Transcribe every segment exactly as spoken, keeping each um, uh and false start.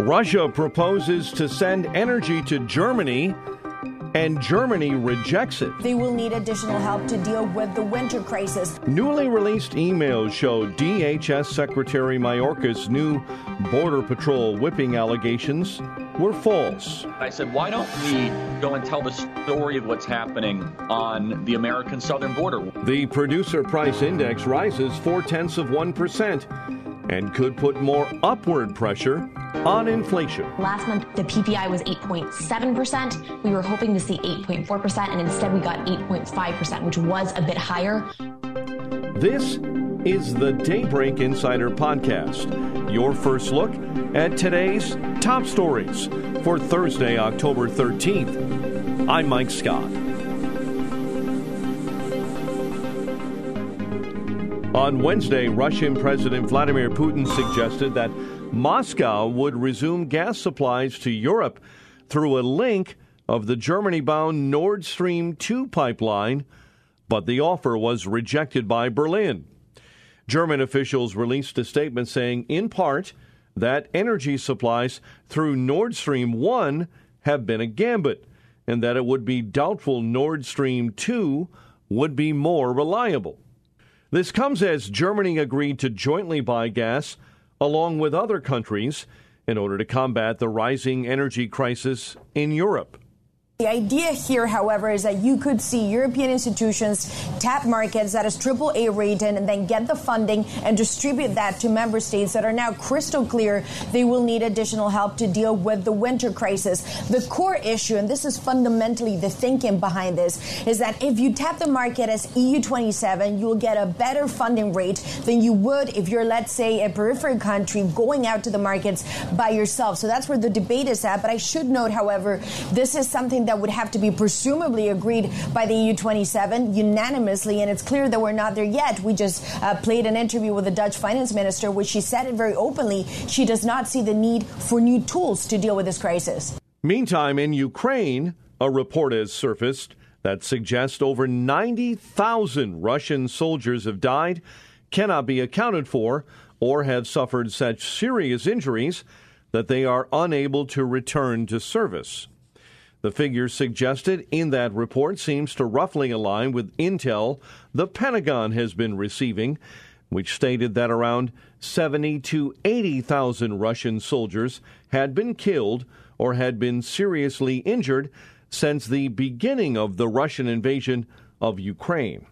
Russia proposes to send energy to Germany, and Germany rejects it. They will need additional help to deal with the winter crisis. Newly released emails show D H S Secretary Mayorkas' new Border Patrol whipping allegations were false. I said, why don't we go and tell the story of what's happening on the American southern border? The producer price index rises four-tenths of one percent. And could put more upward pressure on inflation. Last month, the P P I was eight point seven percent. We were hoping to see eight point four percent, and instead we got eight point five percent, which was a bit higher. This is the Daybreak Insider Podcast, your first look at today's top stories for Thursday, October thirteenth. I'm Mike Scott. On Wednesday, Russian President Vladimir Putin suggested that Moscow would resume gas supplies to Europe through a link of the Germany-bound Nord Stream two pipeline, but the offer was rejected by Berlin. German officials released a statement saying, in part, that energy supplies through Nord Stream one have been a gambit, and that it would be doubtful Nord Stream two would be more reliable. This comes as Germany agreed to jointly buy gas along with other countries in order to combat the rising energy crisis in Europe. The idea here, however, is that you could see European institutions tap markets that is triple A rated and then get the funding and distribute that to member states that are now crystal clear they will need additional help to deal with the winter crisis. The core issue, and this is fundamentally the thinking behind this, is that if you tap the market as E U twenty-seven, you'll get a better funding rate than you would if you're, let's say, a peripheral country going out to the markets by yourself. So that's where the debate is at. But I should note, however, this is something that would have to be presumably agreed by the E U twenty-seven unanimously, and it's clear that we're not there yet. We just uh, played an interview with the Dutch finance minister, which she said it very openly. She does not see the need for new tools to deal with this crisis. Meantime, in Ukraine, a report has surfaced that suggests over ninety thousand Russian soldiers have died, cannot be accounted for, or have suffered such serious injuries that they are unable to return to service. The figures suggested in that report seems to roughly align with intel the Pentagon has been receiving, which stated that around seventy to eighty thousand Russian soldiers had been killed or had been seriously injured since the beginning of the Russian invasion of Ukraine.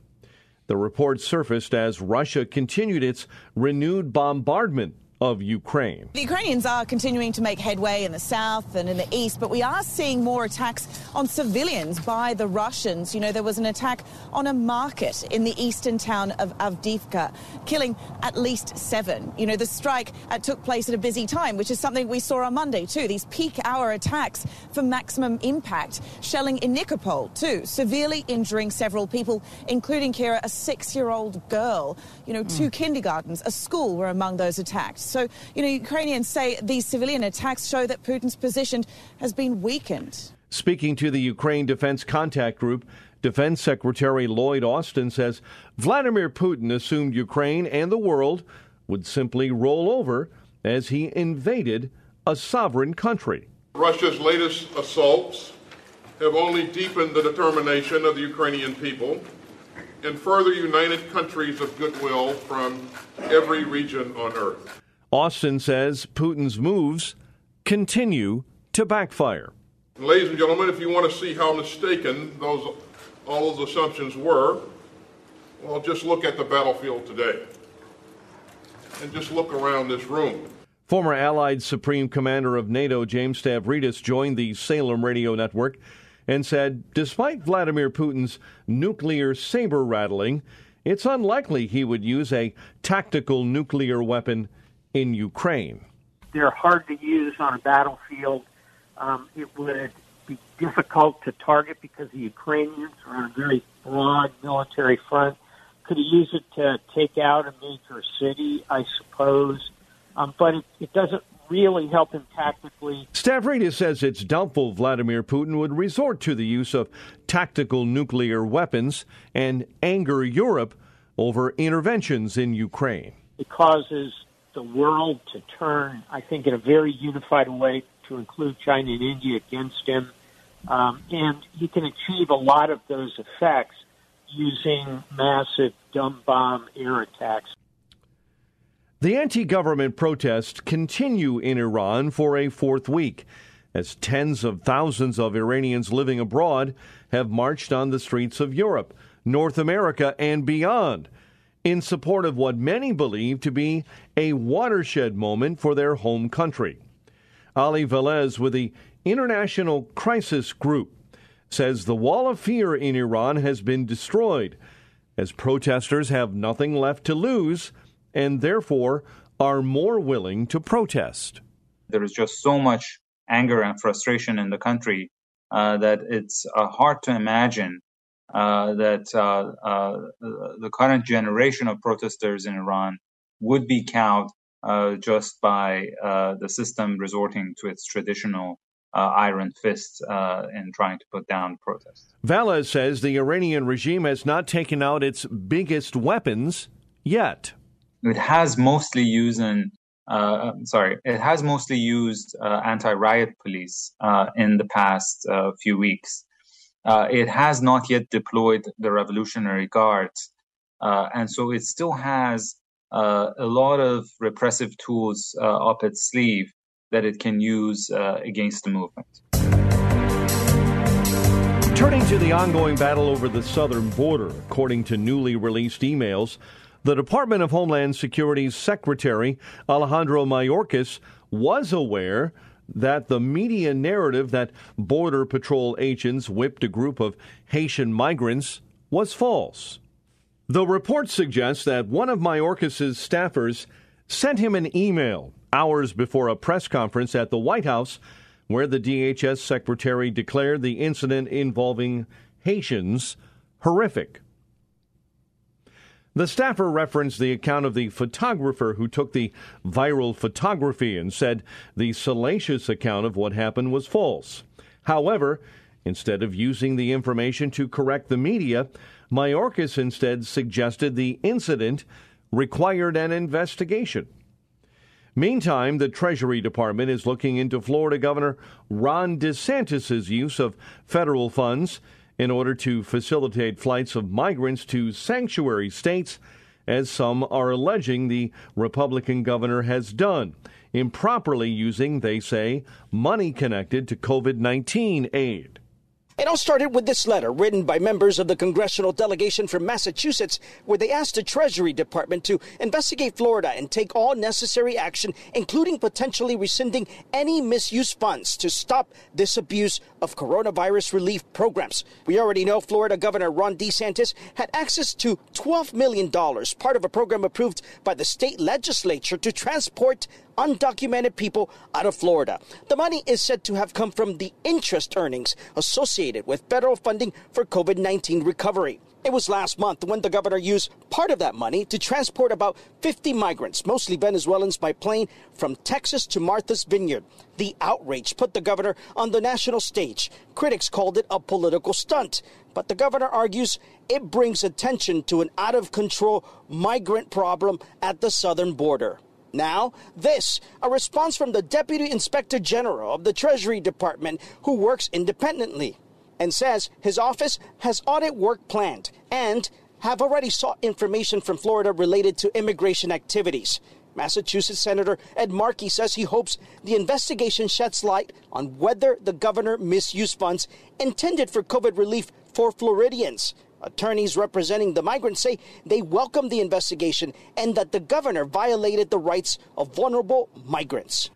The report surfaced as Russia continued its renewed bombardment of Ukraine. The Ukrainians are continuing to make headway in the south and in the east, but we are seeing more attacks on civilians by the Russians. You know, there was an attack on a market in the eastern town of Avdiivka, killing at least seven. You know, the strike uh, took place at a busy time, which is something we saw on Monday too. These peak hour attacks for maximum impact, shelling in Nikopol too, severely injuring several people, including Kira, a six-year-old girl. You know, two mm. kindergartens, a school were among those attacks. So, you know, Ukrainians say these civilian attacks show that Putin's position has been weakened. Speaking to the Ukraine Defense Contact Group, Defense Secretary Lloyd Austin says Vladimir Putin assumed Ukraine and the world would simply roll over as he invaded a sovereign country. Russia's latest assaults have only deepened the determination of the Ukrainian people and further united countries of goodwill from every region on earth. Austin says Putin's moves continue to backfire. Ladies and gentlemen, if you want to see how mistaken those all those assumptions were, well, just look at the battlefield today. And just look around this room. Former Allied Supreme Commander of NATO, James Stavridis, joined the Salem Radio Network and said, despite Vladimir Putin's nuclear saber-rattling, it's unlikely he would use a tactical nuclear weapon in Ukraine. They're hard to use on a battlefield. Um, it would be difficult to target because the Ukrainians are on a very broad military front. Could he use it to take out a major city, I suppose? Um, but it, it doesn't really help him tactically. Stavridis says it's doubtful Vladimir Putin would resort to the use of tactical nuclear weapons and anger Europe over interventions in Ukraine. It causes the world to turn, I think, in a very unified way to include China and India against him. Um, and you can achieve a lot of those effects using massive dumb bomb air attacks. The anti-government protests continue in Iran for a fourth week, as tens of thousands of Iranians living abroad have marched on the streets of Europe, North America, and beyond, in support of what many believe to be a watershed moment for their home country. Ali Velez with the International Crisis Group says the wall of fear in Iran has been destroyed, as protesters have nothing left to lose and therefore are more willing to protest. There is just so much anger and frustration in the country uh, that it's uh, hard to imagine uh, that uh, uh, the current generation of protesters in Iran would be cowed uh, just by uh, the system resorting to its traditional uh, iron fists uh, in trying to put down protests. Velez says the Iranian regime has not taken out its biggest weapons yet. It has mostly used, an, uh, sorry, it has mostly used uh, anti-riot police uh, in the past uh, few weeks. Uh, it has not yet deployed the Revolutionary Guard, uh, and so it still has uh, a lot of repressive tools uh, up its sleeve that it can use uh, against the movement. Turning to the ongoing battle over the southern border, according to newly released emails, the Department of Homeland Security's Secretary, Alejandro Mayorkas, was aware that the media narrative that Border Patrol agents whipped a group of Haitian migrants was false. The report suggests that one of Mayorkas' staffers sent him an email hours before a press conference at the White House where the D H S Secretary declared the incident involving Haitians horrific. The staffer referenced the account of the photographer who took the viral photography and said the salacious account of what happened was false. However, instead of using the information to correct the media, Mayorkas instead suggested the incident required an investigation. Meantime, the Treasury Department is looking into Florida Governor Ron DeSantis' use of federal funds in order to facilitate flights of migrants to sanctuary states, as some are alleging the Republican governor has done, improperly using, they say, money connected to COVID nineteen aid. It all started with this letter written by members of the congressional delegation from Massachusetts, where they asked the Treasury Department to investigate Florida and take all necessary action, including potentially rescinding any misused funds to stop this abuse of coronavirus relief programs. We already know Florida Governor Ron DeSantis had access to twelve million dollars, part of a program approved by the state legislature to transport undocumented people out of Florida. The money is said to have come from the interest earnings associated with federal funding for COVID nineteen recovery. It was last month when the governor used part of that money to transport about fifty migrants, mostly Venezuelans, by plane from Texas to Martha's Vineyard. The outrage put the governor on the national stage. Critics called it a political stunt, but the governor argues it brings attention to an out-of-control migrant problem at the southern border. Now, this, a response from the Deputy Inspector General of the Treasury Department, who works independently, and says his office has audit work planned and have already sought information from Florida related to immigration activities. Massachusetts Senator Ed Markey says he hopes the investigation sheds light on whether the governor misused funds intended for COVID relief for Floridians. Attorneys representing the migrants say they welcome the investigation and that the governor violated the rights of vulnerable migrants.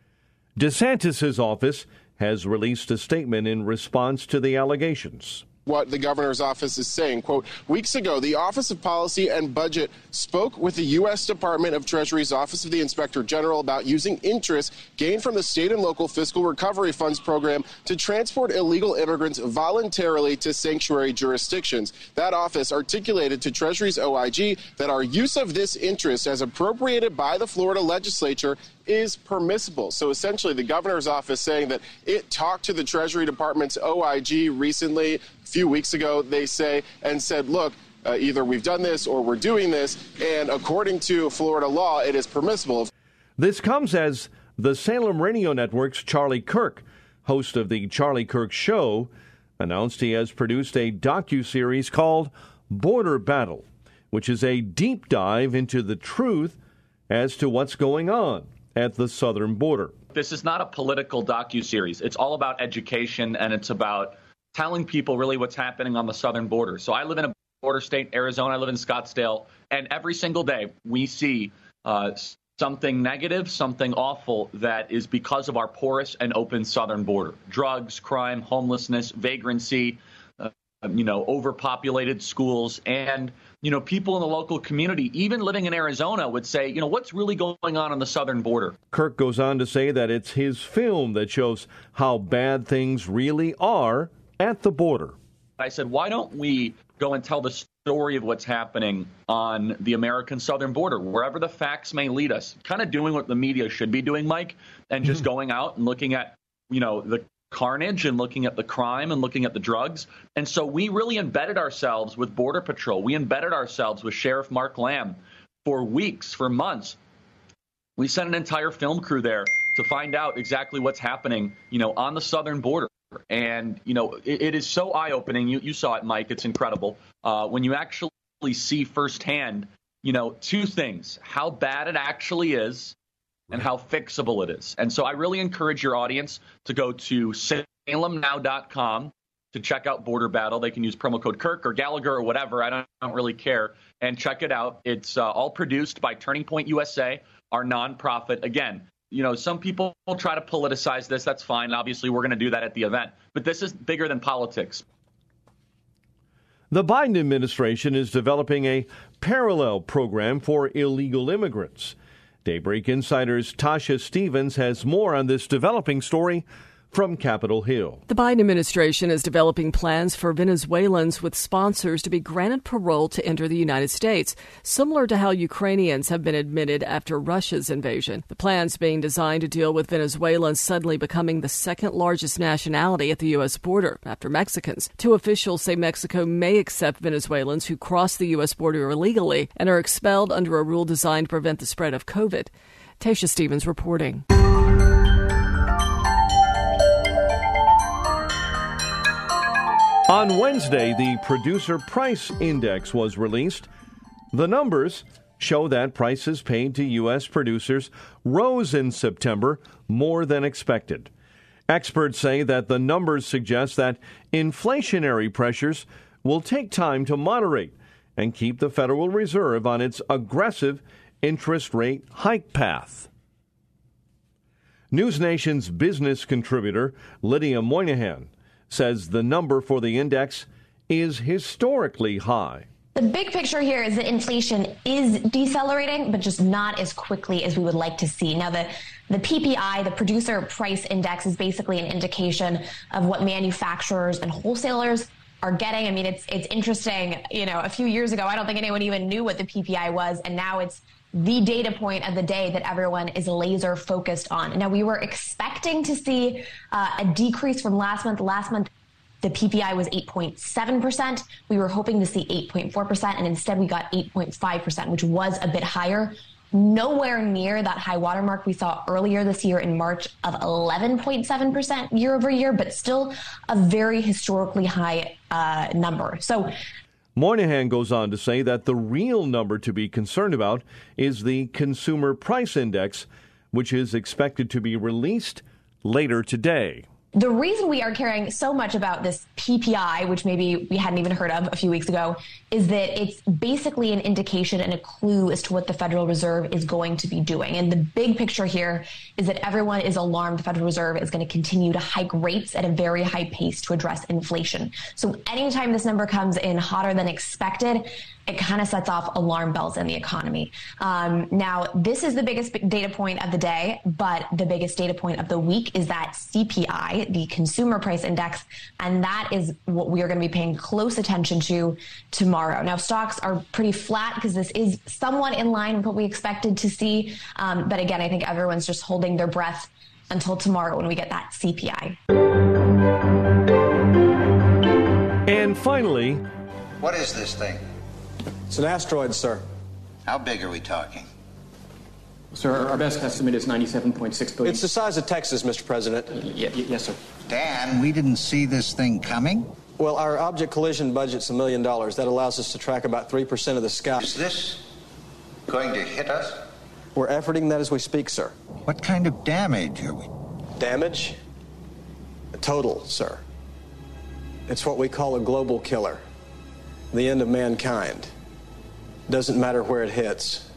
DeSantis' office has released a statement in response to the allegations. what the governor's office is saying. Quote, weeks ago, the Office of Policy and Budget spoke with the U S. Department of Treasury's Office of the Inspector General about using interest gained from the state and local fiscal recovery funds program to transport illegal immigrants voluntarily to sanctuary jurisdictions. That office articulated to Treasury's O I G that our use of this interest as appropriated by the Florida legislature is permissible. So essentially, the governor's office saying that it talked to the Treasury Department's O I G recently, a few weeks ago, they say, and said, look, uh, either we've done this or we're doing this. And according to Florida law, it is permissible. This comes as the Salem Radio Network's Charlie Kirk, host of the Charlie Kirk Show, announced he has produced a docuseries called Border Battle, which is a deep dive into the truth as to what's going on at the southern border. This is not a political docuseries. It's all about education, and it's about telling people really what's happening on the southern border. So I live in a border state, Arizona. I live in Scottsdale. And every single day we see uh, something negative, something awful that is because of our porous and open southern border. Drugs, crime, homelessness, vagrancy, uh, you know, overpopulated schools, and you know, people in the local community, even living in Arizona, would say, you know, what's really going on on the southern border? Kirk goes on to say that it's his film that shows how bad things really are at the border. I said, why don't we go and tell the story of what's happening on the American southern border, wherever the facts may lead us, kind of doing what the media should be doing, Mike, and just mm-hmm. going out and looking at, you know, the carnage and looking at the crime and looking at the drugs. And so we really embedded ourselves with Border Patrol. We embedded ourselves with Sheriff Mark Lamb for weeks, for months. We sent an entire film crew there to find out exactly what's happening, you know, on the southern border. And, you know, it, it is so eye-opening. You, you saw it, Mike. It's incredible. Uh, when you actually see firsthand, you know, two things, how bad it actually is and how fixable it is. And so I really encourage your audience to go to Salem Now dot com to check out Border Battle. They can use promo code Kirk or Gallagher or whatever. I don't, I don't really care. And check it out. It's uh, all produced by Turning Point U S A, our nonprofit. Again, you know, some people will try to politicize this. That's fine. Obviously, we're going to do that at the event. But this is bigger than politics. The Biden administration is developing a parallel program for illegal immigrants. Daybreak Insider's Tasha Stevens has more on this developing story from Capitol Hill. The Biden administration is developing plans for Venezuelans with sponsors to be granted parole to enter the United States, similar to how Ukrainians have been admitted after Russia's invasion. The plans being designed to deal with Venezuelans suddenly becoming the second largest nationality at the U S border, after Mexicans. Two officials say Mexico may accept Venezuelans who cross the U S border illegally and are expelled under a rule designed to prevent the spread of COVID. Tasha Stevens reporting. On Wednesday, the Producer Price Index was released. The numbers show that prices paid to U S producers rose in September more than expected. Experts say that the numbers suggest that inflationary pressures will take time to moderate and keep the Federal Reserve on its aggressive interest rate hike path. NewsNation's business contributor, Lydia Moynihan, says the number for the index is historically high. The big picture here is that inflation is decelerating, but just not as quickly as we would like to see. Now, the, the P P I, the Producer Price Index, is basically an indication of what manufacturers and wholesalers are getting. I mean, it's it's interesting. You know, a few years ago, I don't think anyone even knew what the P P I was, and now it's the data point of the day that everyone is laser focused on. Now, we were expecting to see uh, a decrease from last month. Last month, the P P I was eight point seven percent. We were hoping to see eight point four percent, and instead we got eight point five percent, which was a bit higher. Nowhere near that high watermark we saw earlier this year in March of eleven point seven percent year over year, but still a very historically high uh, number. So Moynihan goes on to say that the real number to be concerned about is the Consumer Price Index, which is expected to be released later today. The reason we are caring so much about this P P I, which maybe we hadn't even heard of a few weeks ago, is that it's basically an indication and a clue as to what the Federal Reserve is going to be doing. And the big picture here is that everyone is alarmed the Federal Reserve is going to continue to hike rates at a very high pace to address inflation. So anytime this number comes in hotter than expected, it kind of sets off alarm bells in the economy. Um, now, this is the biggest data point of the day, but the biggest data point of the week is that C P I, the Consumer Price Index, and that is what we are going to be paying close attention to tomorrow. Now, stocks are pretty flat because this is somewhat in line with what we expected to see. Um, but again, I think everyone's just holding their breath until tomorrow when we get that C P I. And finally, what is this thing? It's an asteroid, sir. How big are we talking? Sir, our best estimate is ninety-seven point six billion. It's the size of Texas, Mister President. Y- y- yes, sir. Dan, we didn't see this thing coming? Well, our object collision budget's a million dollars. That allows us to track about three percent of the sky. Is this going to hit us? We're efforting that as we speak, sir. What kind of damage are we? Damage? Total, sir. It's what we call a global killer. The end of mankind. Doesn't matter where it hits.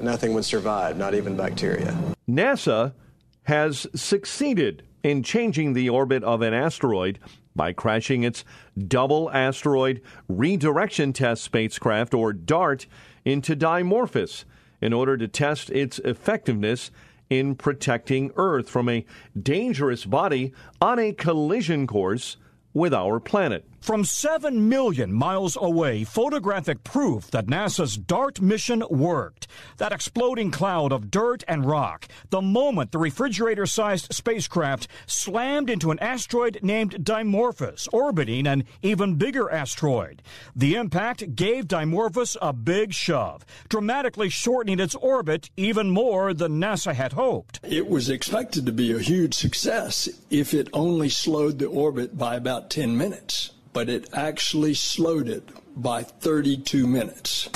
Nothing would survive, not even bacteria. NASA has succeeded in changing the orbit of an asteroid by crashing its Double Asteroid Redirection Test spacecraft, or DART, into Dimorphos in order to test its effectiveness in protecting Earth from a dangerous body on a collision course with our planet. From seven million miles away, photographic proof that NASA's DART mission worked. That exploding cloud of dirt and rock, the moment the refrigerator-sized spacecraft slammed into an asteroid named Dimorphos, orbiting an even bigger asteroid. The impact gave Dimorphos a big shove, dramatically shortening its orbit even more than NASA had hoped. It was expected to be a huge success if it only slowed the orbit by about ten minutes. But it actually slowed it by thirty-two minutes.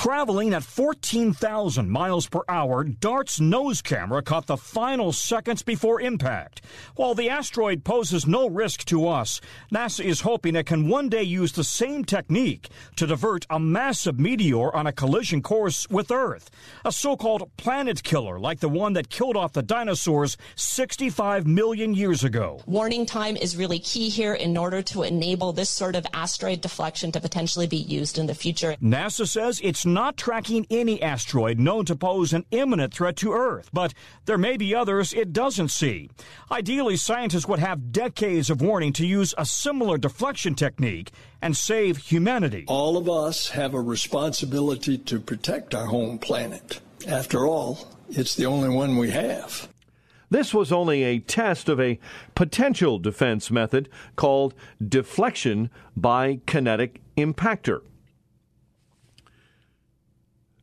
Traveling at fourteen thousand miles per hour, DART's nose camera caught the final seconds before impact. While the asteroid poses no risk to us, NASA is hoping it can one day use the same technique to divert a massive meteor on a collision course with Earth, a so-called planet killer like the one that killed off the dinosaurs sixty-five million years ago. Warning time is really key here in order to enable this sort of asteroid deflection to potentially be used in the future. NASA says it's not tracking any asteroid known to pose an imminent threat to Earth, but there may be others it doesn't see. Ideally, scientists would have decades of warning to use a similar deflection technique and save humanity. All of us have a responsibility to protect our home planet. After all, it's the only one we have. This was only a test of a potential defense method called deflection by kinetic impactor.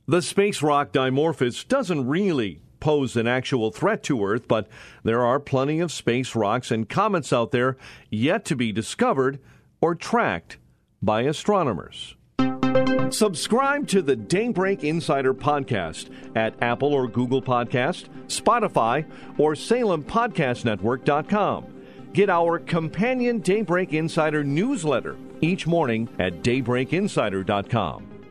The space rock Dimorphos doesn't really pose an actual threat to Earth, but there are plenty of space rocks and comets out there yet to be discovered or tracked by astronomers. Subscribe to the Daybreak Insider podcast at Apple or Google Podcast, Spotify, or Salem Podcast Network dot com. Get our companion Daybreak Insider newsletter each morning at Daybreak Insider dot com.